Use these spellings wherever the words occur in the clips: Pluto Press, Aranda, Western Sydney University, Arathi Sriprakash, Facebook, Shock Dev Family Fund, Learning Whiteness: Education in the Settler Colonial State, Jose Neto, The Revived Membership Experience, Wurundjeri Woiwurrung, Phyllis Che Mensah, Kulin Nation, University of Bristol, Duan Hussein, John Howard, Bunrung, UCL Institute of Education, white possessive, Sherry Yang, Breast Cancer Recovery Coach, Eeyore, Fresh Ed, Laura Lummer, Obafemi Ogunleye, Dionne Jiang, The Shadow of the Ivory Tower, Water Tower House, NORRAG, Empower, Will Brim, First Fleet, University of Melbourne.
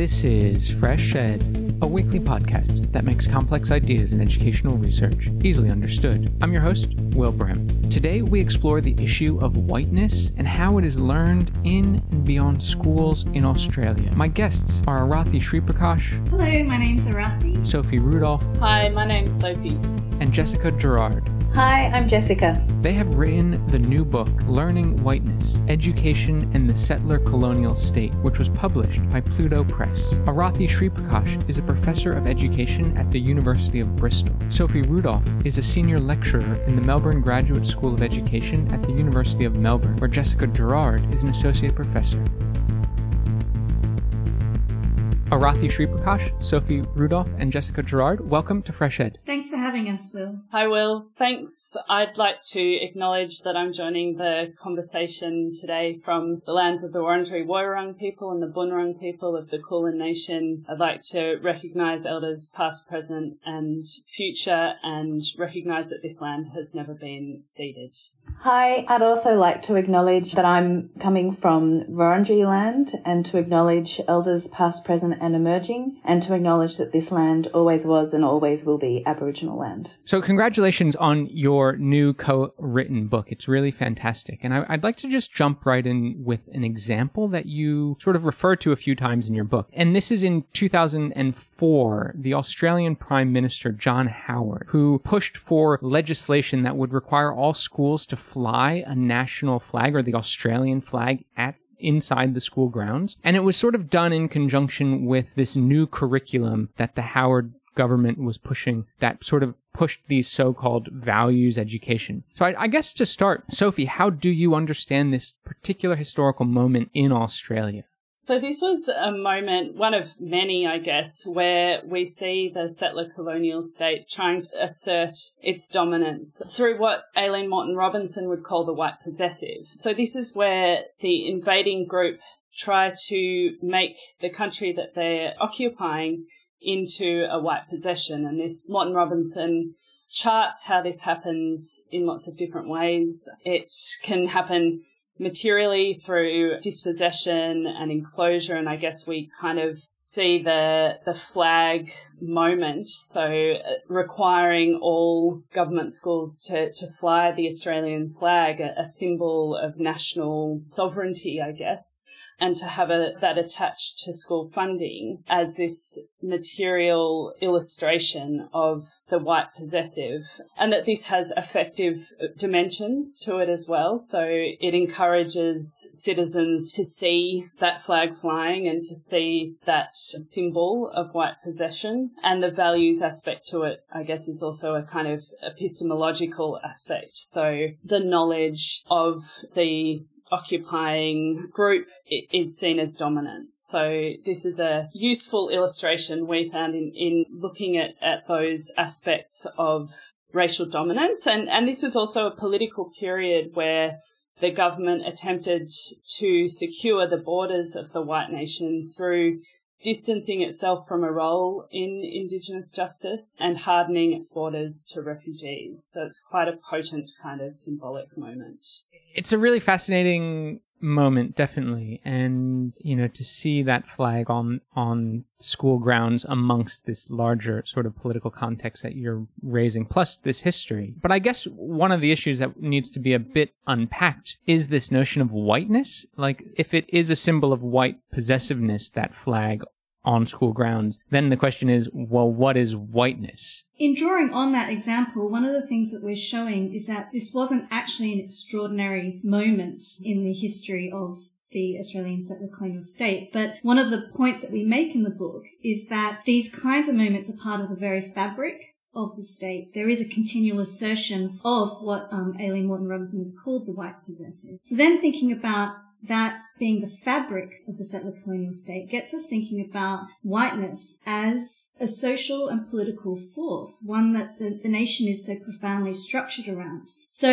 This is Fresh Shed, a weekly podcast that makes complex ideas in educational research easily understood. I'm your host, Will Brim. Today, we explore the issue of whiteness and how it is learned in and beyond schools in Australia. My guests are Arathi Sriprakash. Hello, my name's Arathi. Sophie Rudolph. Hi, my name's Sophie. And Jessica Gerrard. Hi, I'm Jessica. They have written the new book, Learning Whiteness: Education in the Settler Colonial State, which was published by Pluto Press. Arathi Sriprakash is a professor of education at the University of Bristol. Sophie Rudolph is a senior lecturer in the Melbourne Graduate School of Education at the University of Melbourne, where Jessica Gerrard is an associate professor. Arathi Sriprakash, Sophie Rudolph, and Jessica Gerrard, welcome to Fresh Ed. Thanks for having us, Will. Hi, Will. Thanks. I'd like to acknowledge that I'm joining the conversation today from the lands of the Wurundjeri Woiwurrung people and the Bunrung people of the Kulin Nation. I'd like to recognise elders past, present, and future, and recognise that this land has never been ceded. Hi, I'd also like to acknowledge that I'm coming from Wurundjeri land and to acknowledge elders past, present, and emerging, and to acknowledge that this land always was and always will be Aboriginal land. So congratulations on your new co-written book. It's really fantastic. And I'd like to just jump right in with an example that you sort of refer to a few times in your book. And this is in 2004, the Australian Prime Minister, John Howard, who pushed for legislation that would require all schools to fly a national flag or the Australian flag at inside the school grounds. And it was sort of done in conjunction with this new curriculum that the Howard government was pushing that sort of pushed these so-called values education. So I guess to start, Sophie, how do you understand this particular historical moment in Australia? So this was a moment, one of many, I guess, where we see the settler colonial state trying to assert its dominance through what Aileen Morton Robinson would call the white possessive. So this is where the invading group try to make the country that they're occupying into a white possession. And this Morton Robinson charts how this happens in lots of different ways. It can happen materially through dispossession and enclosure, and I guess we kind of see the flag moment, so requiring all government schools to fly the Australian flag, a symbol of national sovereignty, I guess, and to have that attached to school funding as this material illustration of the white possessive, and that this has affective dimensions to it as well. So it encourages citizens to see that flag flying and to see that symbol of white possession. And the values aspect to it, I guess, is also a kind of epistemological aspect. So the knowledge of the occupying group is seen as dominant. So this is a useful illustration we found in looking at those aspects of racial dominance. And this was also a political period where the government attempted to secure the borders of the white nation through distancing itself from a role in Indigenous justice and hardening its borders to refugees. So it's quite a potent kind of symbolic moment. It's a really fascinating moment, definitely. And, you know, to see that flag on school grounds amongst this larger sort of political context that you're raising, plus this history. But I guess one of the issues that needs to be a bit unpacked is this notion of whiteness. Like, if it is a symbol of white possessiveness, that flag on school grounds, then the question is, well, what is whiteness? In drawing on that example, one of the things that we're showing is that this wasn't actually an extraordinary moment in the history of the Australian settler colonial state. But one of the points that we make in the book is that these kinds of moments are part of the very fabric of the state. There is a continual assertion of what Aileen Morton Robinson has called the white possessive. So then thinking about that being the fabric of the settler colonial state gets us thinking about whiteness as a social and political force, one that the nation is so profoundly structured around. So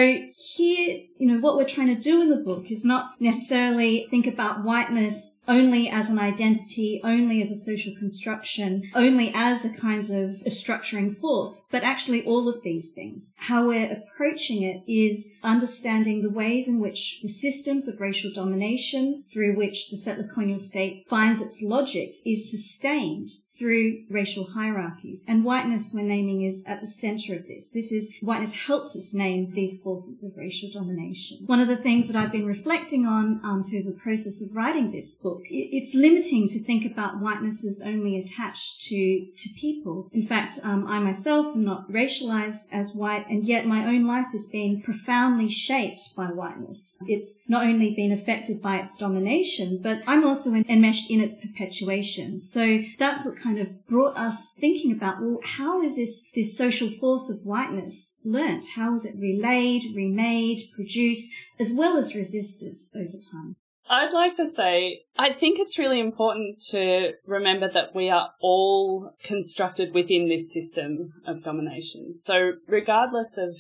here, you know, what we're trying to do in the book is not necessarily think about whiteness only as an identity, only as a social construction, only as a kind of a structuring force, but actually all of these things. How we're approaching it is understanding the ways in which the systems of racial domination through which the settler colonial state finds its logic is sustained through racial hierarchies. And whiteness, we're naming, is at the center of this. This is, whiteness helps us name these forces of racial domination. One of the things that I've been reflecting on through the process of writing this book, it's limiting to think about whiteness as only attached to people. In fact, I myself am not racialized as white, and yet my own life has been profoundly shaped by whiteness. It's not only been affected by its domination, but I'm also enmeshed in its perpetuation. So that's what kind of brought us thinking about, well, how is this social force of whiteness learnt? How is it relayed, remade, produced, as well as resisted over time? I'd like to say, I think it's really important to remember that we are all constructed within this system of domination. So regardless of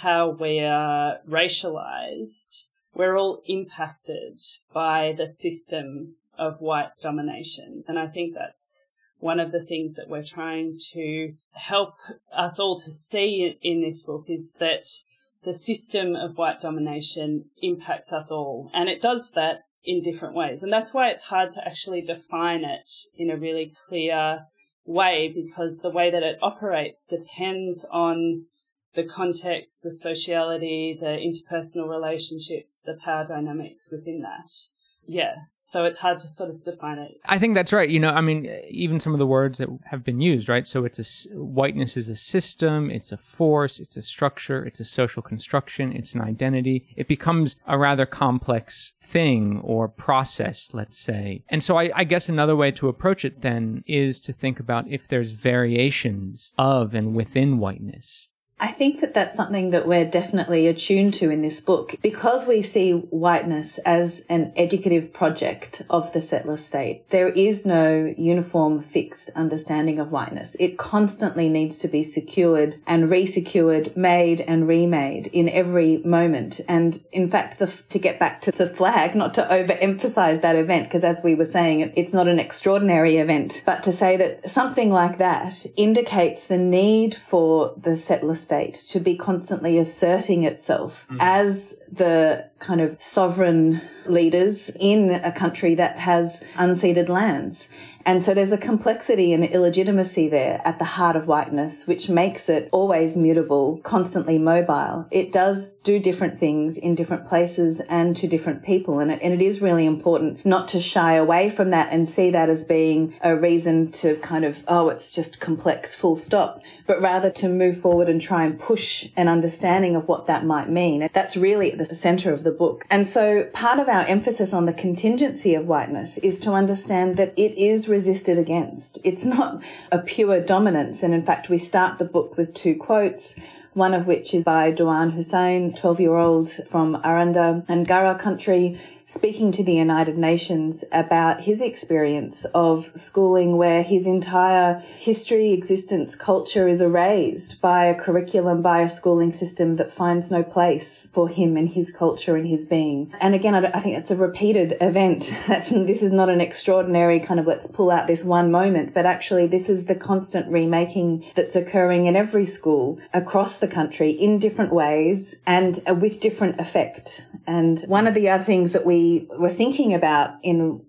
how we are racialized, we're all impacted by the system of white domination. And I think that's one of the things that we're trying to help us all to see in this book, is that the system of white domination impacts us all. And it does that in different ways. And that's why it's hard to actually define it in a really clear way, because the way that it operates depends on the context, the sociality, the interpersonal relationships, the power dynamics within that. Yeah, so it's hard to sort of define it. I think that's right. You know, I mean, even some of the words that have been used, right? So it's whiteness is a system, it's a force, it's a structure, it's a social construction, it's an identity. It becomes a rather complex thing or process, let's say. And so I guess another way to approach it then is to think about if there's variations of and within whiteness. I think that that's something that we're definitely attuned to in this book, because we see whiteness as an educative project of the settler state. There is no uniform, fixed understanding of whiteness. It constantly needs to be secured and resecured, made and remade in every moment. And in fact, to get back to the flag, not to overemphasize that event, because as we were saying, it's not an extraordinary event, but to say that something like that indicates the need for the settler state to be constantly asserting itself as the kind of sovereign leaders in a country that has unceded lands. And so there's a complexity and illegitimacy there at the heart of whiteness, which makes it always mutable, constantly mobile. It does do different things in different places and to different people. And it is really important not to shy away from that and see that as being a reason to kind of, oh, it's just complex, full stop, but rather to move forward and try and push an understanding of what that might mean. That's really at the center of the book. And so part of our emphasis on the contingency of whiteness is to understand that it is resisted against. It's not a pure dominance. And in fact, we start the book with two quotes, one of which is by Duan Hussein, 12-year-old from Aranda and Garra country, speaking to the United Nations about his experience of schooling where his entire history, existence, culture is erased by a curriculum, by a schooling system that finds no place for him and his culture and his being. And again, I think that's a repeated event. This is not an extraordinary kind of let's pull out this one moment, but actually this is the constant remaking that's occurring in every school across the country in different ways and with different effect. And one of the other things that we were thinking about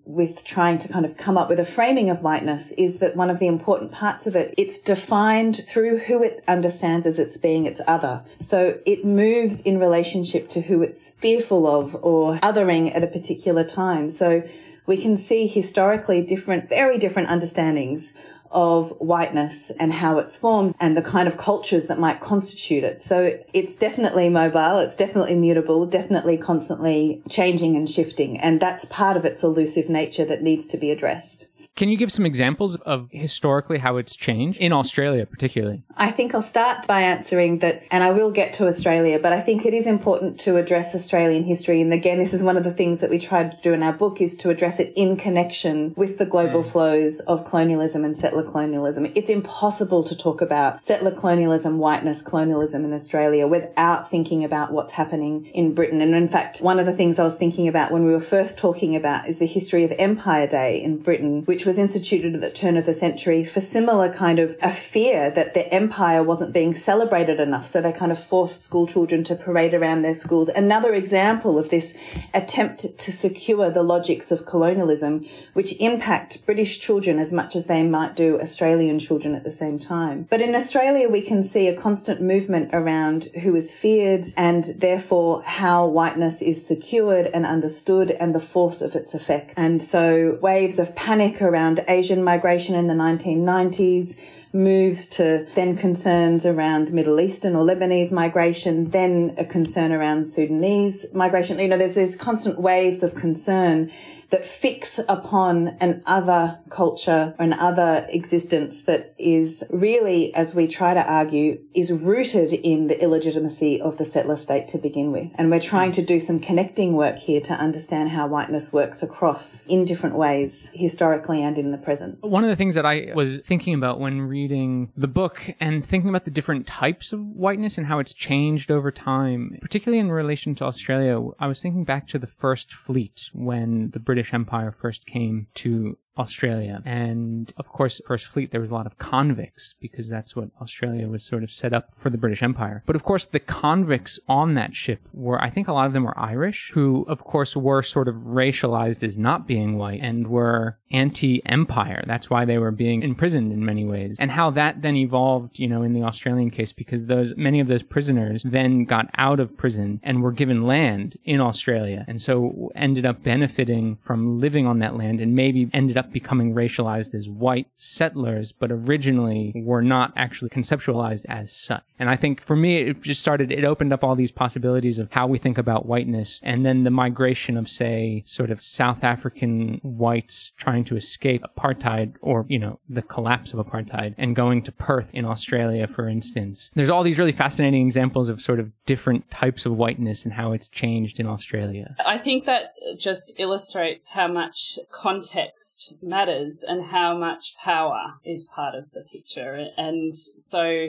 with trying to kind of come up with a framing of whiteness is that one of the important parts of it, it's defined through who it understands as its being, its other. So it moves in relationship to who it's fearful of or othering at a particular time. So we can see historically different, very different understandings of whiteness and how it's formed and the kind of cultures that might constitute it. So it's definitely mobile, it's definitely mutable, definitely constantly changing and shifting. And that's part of its elusive nature that needs to be addressed. Can you give some examples of historically how it's changed, in Australia particularly? I think I'll start by answering that, and I will get to Australia, but I think it is important to address Australian history. And again, this is one of the things that we tried to do in our book, is to address it in connection with the global flows of colonialism and settler colonialism. It's impossible to talk about settler colonialism, whiteness, colonialism in Australia without thinking about what's happening in Britain. And in fact, one of the things I was thinking about when we were first talking about is the history of Empire Day in Britain, which was instituted at the turn of the century for similar kind of a fear that the empire wasn't being celebrated enough. So they kind of forced school children to parade around their schools. Another example of this attempt to secure the logics of colonialism, which impact British children as much as they might do Australian children at the same time. But in Australia, we can see a constant movement around who is feared and therefore how whiteness is secured and understood and the force of its effect. And so waves of panic around Asian migration in the 1990s, moves to then concerns around Middle Eastern or Lebanese migration, then a concern around Sudanese migration. You know, there's these constant waves of concern that fix upon an other culture, an other existence that is really, as we try to argue, is rooted in the illegitimacy of the settler state to begin with. And we're trying to do some connecting work here to understand how whiteness works across in different ways, historically and in the present. One of the things that I was thinking about when reading the book and thinking about the different types of whiteness and how it's changed over time, particularly in relation to Australia, I was thinking back to the First Fleet when the British Empire first came to Australia. And of course, First Fleet, there was a lot of convicts because that's what Australia was sort of set up for the British Empire. But of course, the convicts on that ship were, I think a lot of them were Irish, who of course were sort of racialized as not being white and were anti-empire. That's why they were being imprisoned in many ways. And how that then evolved, you know, in the Australian case, because many of those prisoners then got out of prison and were given land in Australia. And so ended up benefiting from living on that land and maybe ended up becoming racialized as white settlers, but originally were not actually conceptualized as such. And I think for me, it opened up all these possibilities of how we think about whiteness, and then the migration of, say, sort of South African whites trying to escape apartheid or, you know, the collapse of apartheid and going to Perth in Australia, for instance. There's all these really fascinating examples of sort of different types of whiteness and how it's changed in Australia. I think that just illustrates how much context matters and how much power is part of the picture. And so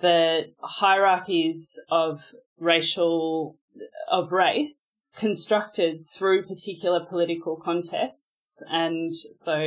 the hierarchies of race constructed through particular political contexts. And so,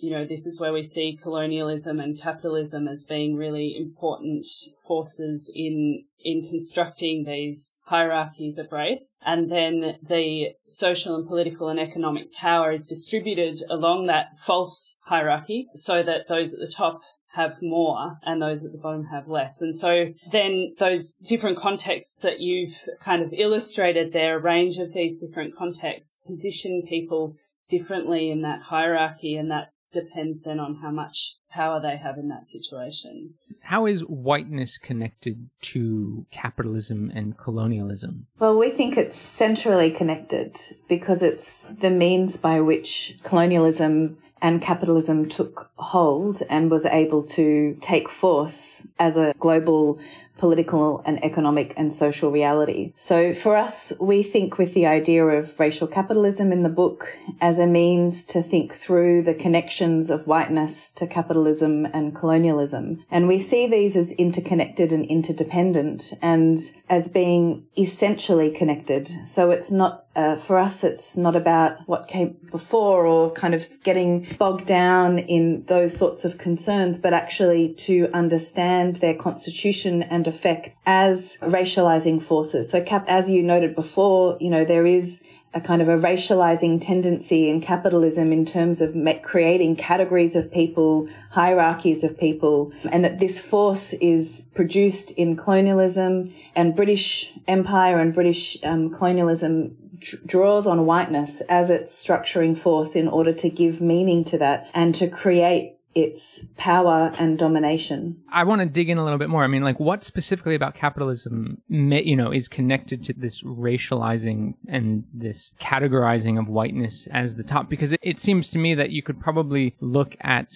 you know, this is where we see colonialism and capitalism as being really important forces in constructing these hierarchies of race. And then the social and political and economic power is distributed along that false hierarchy so that those at the top have more and those at the bottom have less. And so then those different contexts that you've kind of illustrated there, a range of these different contexts, position people differently in that hierarchy, and that depends then on how much power they have in that situation. How is whiteness connected to capitalism and colonialism? Well, we think it's centrally connected because it's the means by which colonialism and capitalism took hold and was able to take force as a global political and economic and social reality. So for us, we think with the idea of racial capitalism in the book as a means to think through the connections of whiteness to capitalism and colonialism. And we see these as interconnected and interdependent and as being essentially connected. So it's not for us, it's not about what came before or kind of getting bogged down in those sorts of concerns, but actually to understand their constitution and effect as racializing forces. So as you noted before, you know, there is a kind of a racializing tendency in capitalism in terms of creating categories of people, hierarchies of people, and that this force is produced in colonialism, and British Empire and British colonialism draws on whiteness as its structuring force in order to give meaning to that and to create its power and domination. I want to dig in a little bit more. I mean, like, what specifically about capitalism, is connected to this racializing and this categorizing of whiteness as the top? Because it seems to me that you could probably look at,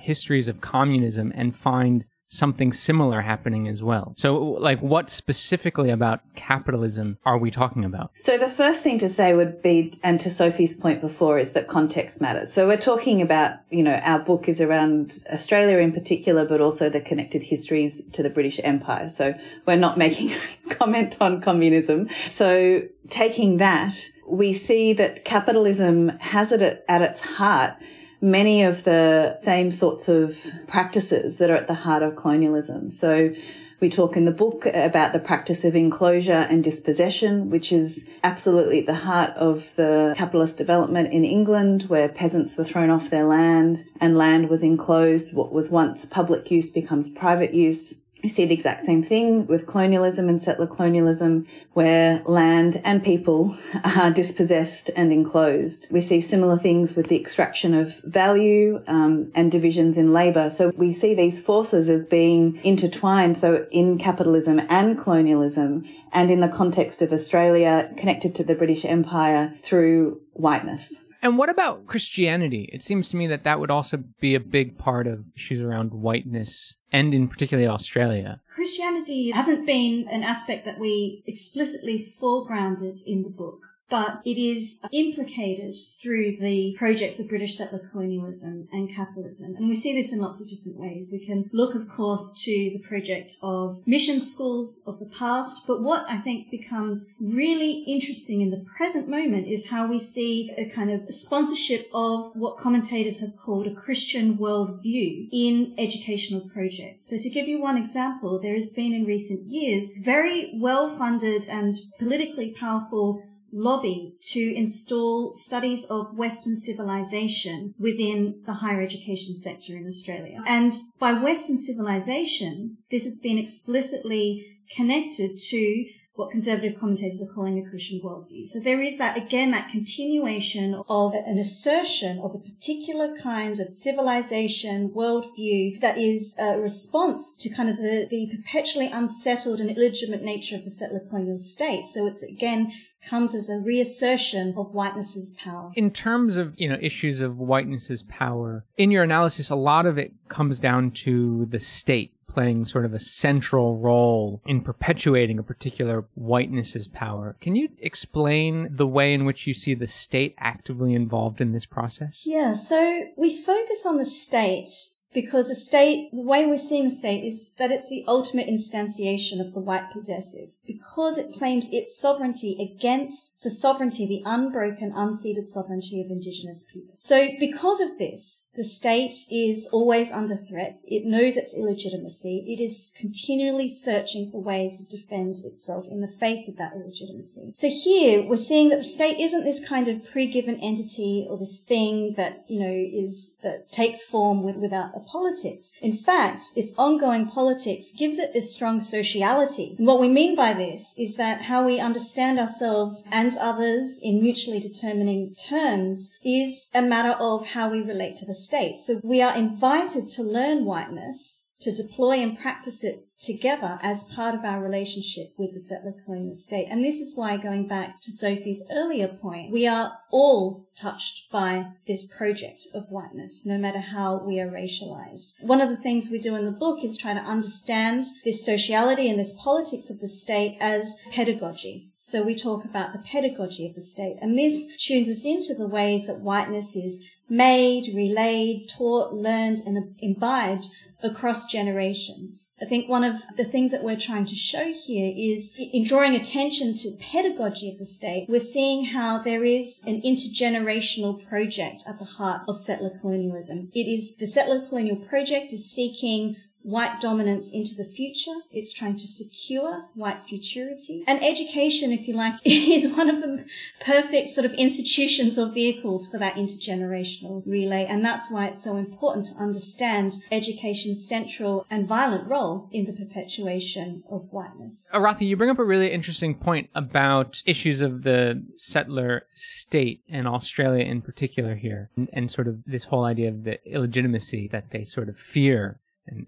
histories of communism and find something similar happening as well. So, what specifically about capitalism are we talking about? So the first thing to say would be, and to Sophie's point before, is that context matters. So we're talking about, our book is around Australia in particular, but also the connected histories to the British Empire. So we're not making a comment on communism. So taking that, we see that capitalism has it at its heart many of the same sorts of practices that are at the heart of colonialism. So we talk in the book about the practice of enclosure and dispossession, which is absolutely at the heart of the capitalist development in England, where peasants were thrown off their land and land was enclosed. What was once public use becomes private use. You see the exact same thing with colonialism and settler colonialism, where land and people are dispossessed and enclosed. We see similar things with the extraction of value and divisions in labour. So we see these forces as being intertwined, so in capitalism and colonialism, and in the context of Australia, connected to the British Empire through whiteness. And what about Christianity? It seems to me that that would also be a big part of issues around whiteness, and in particular Australia. Christianity hasn't been an aspect that we explicitly foregrounded in the book, but it is implicated through the projects of British settler colonialism and capitalism. And we see this in lots of different ways. We can look, of course, to the project of mission schools of the past. But what I think becomes really interesting in the present moment is how we see a kind of sponsorship of what commentators have called a Christian worldview in educational projects. So to give you one example, there has been in recent years very well-funded and politically powerful lobby to install studies of Western civilization within the higher education sector in Australia. And by Western civilization, this has been explicitly connected to what conservative commentators are calling a Christian worldview. So there is that, again, that continuation of an assertion of a particular kind of civilization worldview that is a response to kind of the perpetually unsettled and illegitimate nature of the settler colonial state. So it's, again, comes as a reassertion of whiteness's power. In terms of, issues of whiteness's power, in your analysis, a lot of it comes down to the state playing sort of a central role in perpetuating a particular whiteness's power. Can you explain the way in which you see the state actively involved in this process? Yeah, so we focus on the state because the way we're seeing the state is that it's the ultimate instantiation of the white possessive, because it claims its sovereignty against the sovereignty, the unbroken, unceded sovereignty of Indigenous people. So because of this, the state is always under threat. It knows its illegitimacy. It is continually searching for ways to defend itself in the face of that illegitimacy. So here we're seeing that the state isn't this kind of pre-given entity or this thing that, that takes form without a politics. In fact, its ongoing politics gives it this strong sociality. And what we mean by this is that how we understand ourselves and others in mutually determining terms is a matter of how we relate to the state. So we are invited to learn whiteness, to deploy and practice it together as part of our relationship with the settler colonial state. And this is why, going back to Sophie's earlier point, we are all touched by this project of whiteness, no matter how we are racialized. One of the things we do in the book is try to understand this sociality and this politics of the state as pedagogy. So we talk about the pedagogy of the state, and this tunes us into the ways that whiteness is made, relayed, taught, learned, and imbibed across generations. I think one of the things that we're trying to show here is, in drawing attention to pedagogy of the state, we're seeing how there is an intergenerational project at the heart of settler colonialism. It is the settler colonial project is seeking white dominance into the future. It's trying to secure white futurity. And education, if you like, is one of the perfect sort of institutions or vehicles for that intergenerational relay. And that's why it's so important to understand education's central and violent role in the perpetuation of whiteness. Arathi, you bring up a really interesting point about issues of the settler state and Australia in particular here, and sort of this whole idea of the illegitimacy that they sort of fear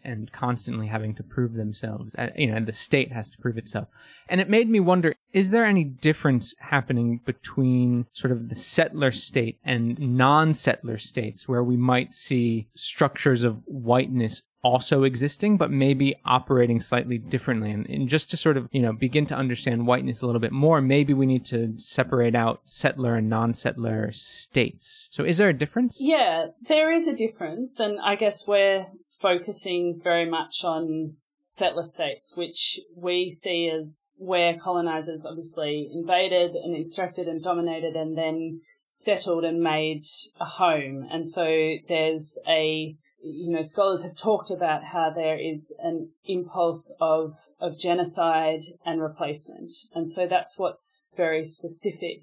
and constantly having to prove themselves, you know, and the state has to prove itself. And it made me wonder, is there any difference happening between sort of the settler state and non-settler states where we might see structures of whiteness also existing, but maybe operating slightly differently? And just to sort of, you know, begin to understand whiteness a little bit more, maybe we need to separate out settler and non-settler states. So is there a difference? Yeah, there is a difference. And I guess we're focusing very much on settler states, which we see as where colonizers obviously invaded and extracted and dominated and then settled and made a home. And so there's a, you know, scholars have talked about how there is an impulse of genocide and replacement. And so that's what's very specific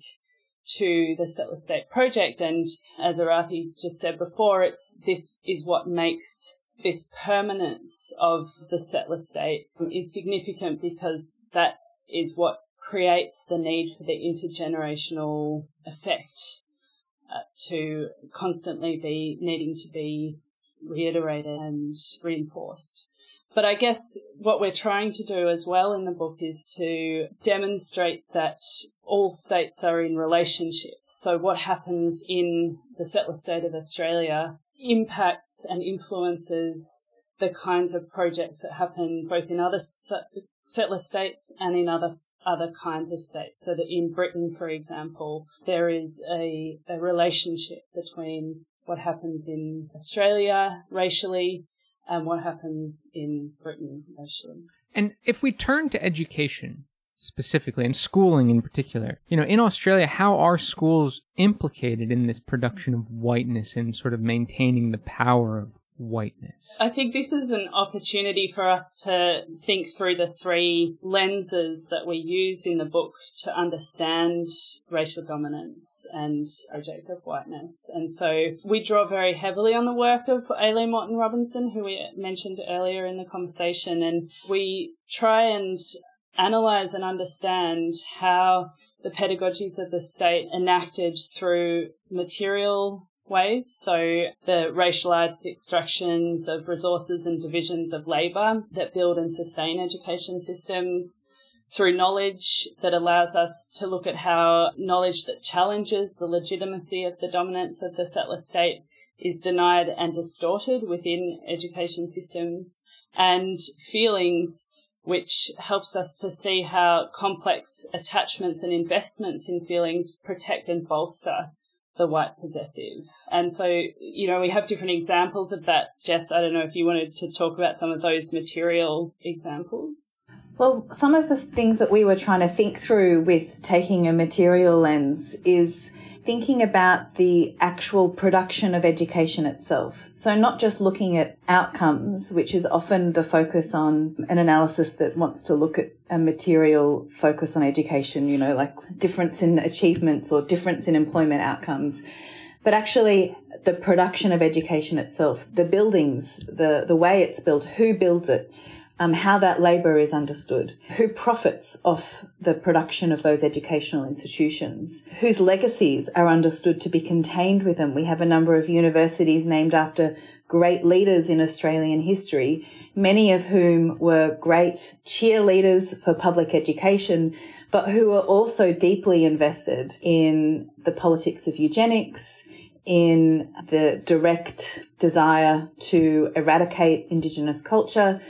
to the settler state project. And as Arathi just said before, it's, this is what makes this permanence of the settler state is significant, because that is what creates the need for the intergenerational effect to constantly be needing to be reiterated and reinforced. But I guess what we're trying to do as well in the book is to demonstrate that all states are in relationship. So what happens in the settler state of Australia impacts and influences the kinds of projects that happen both in other settler states and in other kinds of states. So that in Britain, for example, there is a relationship between what happens in Australia racially and what happens in Britain racially. And if we turn to education specifically, and schooling in particular, you know, in Australia, how are schools implicated in this production of whiteness and sort of maintaining the power of whiteness? I think this is an opportunity for us to think through the three lenses that we use in the book to understand racial dominance and project of whiteness. And so we draw very heavily on the work of Aileen Morton Robinson, who we mentioned earlier in the conversation, and we try and analyse and understand how the pedagogies of the state enacted through material ways, so the racialized extractions of resources and divisions of labor that build and sustain education systems, through knowledge that allows us to look at how knowledge that challenges the legitimacy of the dominance of the settler state is denied and distorted within education systems, and feelings, which helps us to see how complex attachments and investments in feelings protect and bolster the white possessive. And so, you know, we have different examples of that. Jess, I don't know if you wanted to talk about some of those material examples. Well, some of the things that we were trying to think through with taking a material lens is thinking about the actual production of education itself. So not just looking at outcomes, which is often the focus on an analysis that wants to look at a material focus on education, you know, like difference in achievements or difference in employment outcomes, but actually the production of education itself, the buildings, the way it's built, who builds it, how that labour is understood, who profits off the production of those educational institutions, whose legacies are understood to be contained with them. We have a number of universities named after great leaders in Australian history, many of whom were great cheerleaders for public education, but who were also deeply invested in the politics of eugenics, in the direct desire to eradicate Indigenous culture,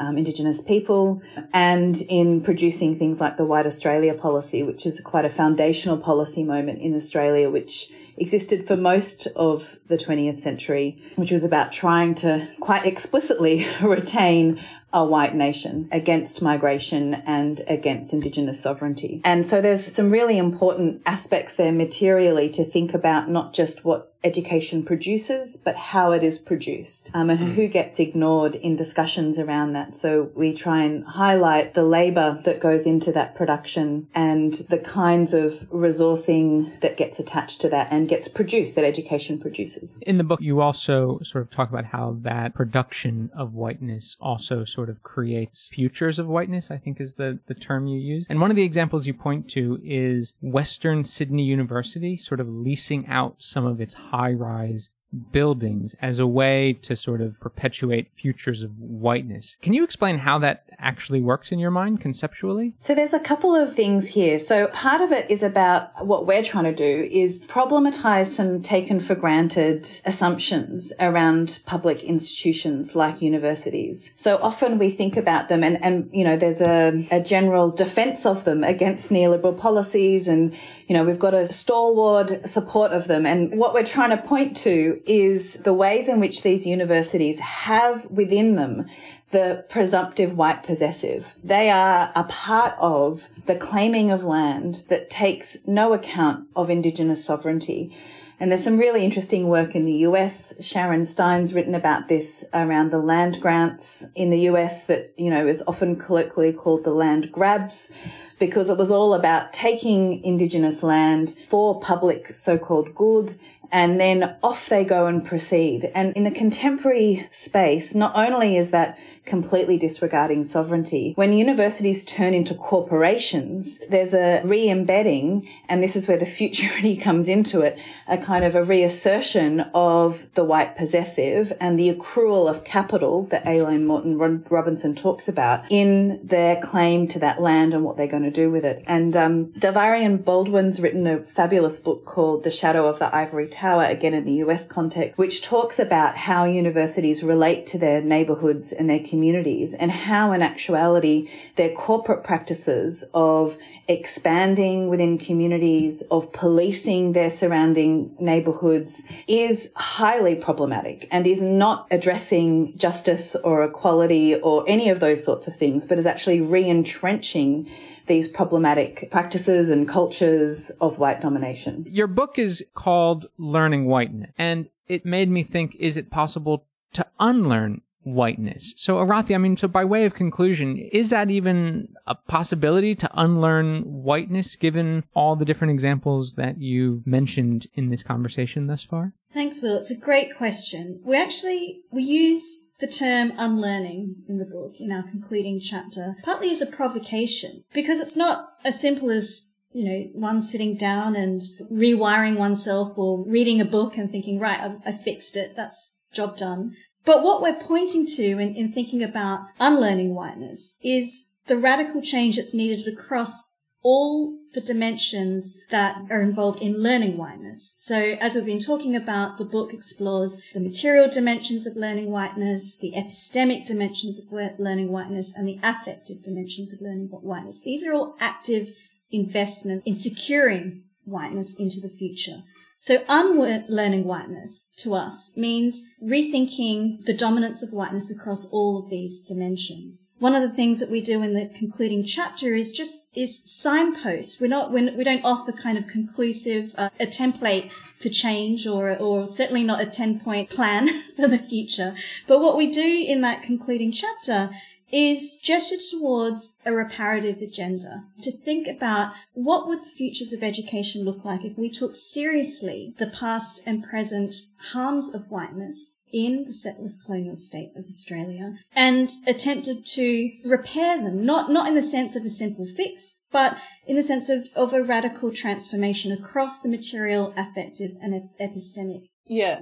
Indigenous people, and in producing things like the White Australia policy, which is quite a foundational policy moment in Australia, which existed for most of the 20th century, which was about trying to quite explicitly retain a white nation against migration and against Indigenous sovereignty. And so there's some really important aspects there materially to think about, not just what education produces, but how it is produced, and who gets ignored in discussions around that. So we try and highlight the labour that goes into that production and the kinds of resourcing that gets attached to that and gets produced, that education produces. In the book, you also sort of talk about how that production of whiteness also sort of creates futures of whiteness, I think is the term you use. And one of the examples you point to is Western Sydney University sort of leasing out some of its high-rise buildings as a way to sort of perpetuate futures of whiteness. Can you explain how that actually works in your mind conceptually? So there's a couple of things here. So part of it is about what we're trying to do is problematize some taken for granted assumptions around public institutions like universities. So often we think about them and you know, there's a general defense of them against neoliberal policies and, you know, we've got a stalwart support of them. And what we're trying to point to is the ways in which these universities have within them the presumptive white possessive. They are a part of the claiming of land that takes no account of Indigenous sovereignty. And there's some really interesting work in the US. Sharon Stein's written about this around the land grants in the US that, you know, is often colloquially called the land grabs, because it was all about taking Indigenous land for public so-called good, and then off they go and proceed. And in the contemporary space, not only is that completely disregarding sovereignty, when universities turn into corporations, there's a re-embedding, and this is where the futurity comes into it, a kind of a reassertion of the white possessive and the accrual of capital that Aileen Morton Robinson talks about in their claim to that land and what they're going to do with it. And Davarian Baldwin's written a fabulous book called The Shadow of the Ivory Tower, again in the US context, which talks about how universities relate to their neighbourhoods and their communities and how in actuality their corporate practices of expanding within communities, of policing their surrounding neighbourhoods is highly problematic and is not addressing justice or equality or any of those sorts of things, but is actually re-entrenching these problematic practices and cultures of white domination. Your book is called Learning Whiteness, and it made me think, is it possible to unlearn whiteness? So Arathi, so by way of conclusion, is that even a possibility to unlearn whiteness given all the different examples that you've mentioned in this conversation thus far? Thanks, Will. It's a great question. We use the term unlearning in the book in our concluding chapter, partly as a provocation, because it's not as simple as, you know, one sitting down and rewiring oneself or reading a book and thinking, right, I fixed it, that's job done. But what we're pointing to in thinking about unlearning whiteness is the radical change that's needed across all the dimensions that are involved in learning whiteness. So as we've been talking about, the book explores the material dimensions of learning whiteness, the epistemic dimensions of learning whiteness, and the affective dimensions of learning whiteness. These are all active investment in securing whiteness into the future. So unlearning whiteness to us means rethinking the dominance of whiteness across all of these dimensions. One of the things that we do in the concluding chapter is signposts. We don't offer kind of conclusive, a template for change or certainly not a 10-point plan for the future. But what we do in that concluding chapter is gesture towards a reparative agenda, to think about what would the futures of education look like if we took seriously the past and present harms of whiteness in the settler colonial state of Australia and attempted to repair them, not in the sense of a simple fix, but in the sense of a radical transformation across the material, affective and epistemic. Yeah,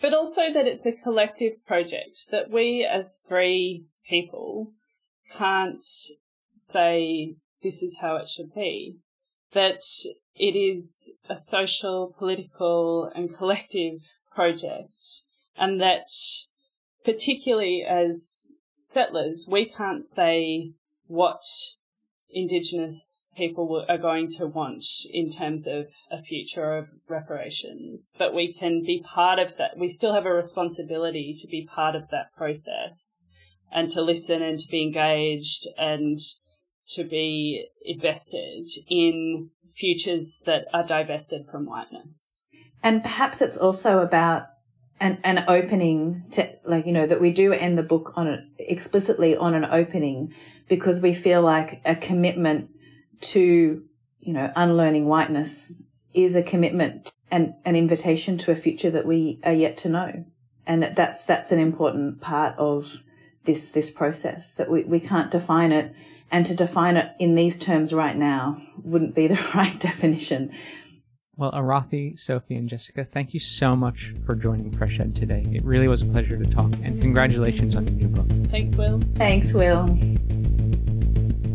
but also that it's a collective project, that we as three people can't say this is how it should be, that it is a social, political and collective project, and that particularly as settlers we can't say what Indigenous people are going to want in terms of a future of reparations, but we can be part of that. We still have a responsibility to be part of that process and to listen and to be engaged and to be invested in futures that are divested from whiteness. And perhaps it's also about an opening to, like, you know, that we do end the book on explicitly on an opening, because we feel like a commitment to, you know, unlearning whiteness is a commitment and an invitation to a future that we are yet to know. And that's an important part of this process, that we can't define it, and to define it in these terms right now wouldn't be the right definition. Well, Arathi, Sophie, and Jessica, thank you so much for joining Fresh Ed today. It really was a pleasure to talk, and congratulations on your new book. Thanks, Will. Thanks, Will.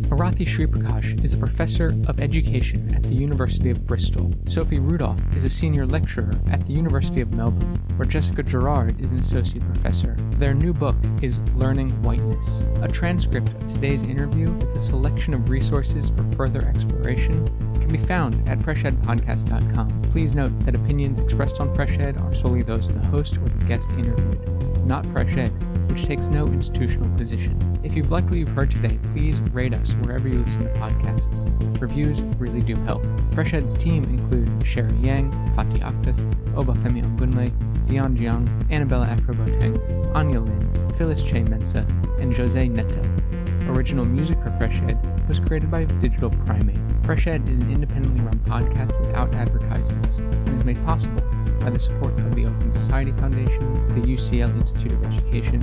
Arathi Sriprakash is a professor of education at the University of Bristol. Sophie Rudolph is a senior lecturer at the University of Melbourne, where Jessica Gerrard is an associate professor. Their new book is Learning Whiteness. A transcript of today's interview with a selection of resources for further exploration can be found at freshedpodcast.com. Please note that opinions expressed on Fresh Ed are solely those of the host or the guest interviewed, not Fresh Ed, which takes no institutional position. If you've liked what you've heard today, please rate us wherever you listen to podcasts. Reviews really do help. Fresh Ed's team includes Sherry Yang, Fatih Aktas, Obafemi Ogunleye, Dionne Jiang, Annabella Afroboteng, Anya Lin, Phyllis Che Mensah, and Jose Neto. Original music for Fresh Ed was created by Digital Primate. Fresh Ed is an independently run podcast without advertisements and is made possible by the support of the Open Society Foundations, the UCL Institute of Education,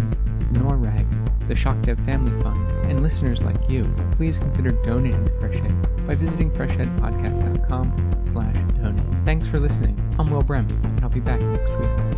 NORRAG, the Shock Dev Family Fund, and listeners like you. Please consider donating to Fresh Ed by visiting freshedpodcast.com/donate. Thanks for listening. I'm Will Brem, and I'll be back next week.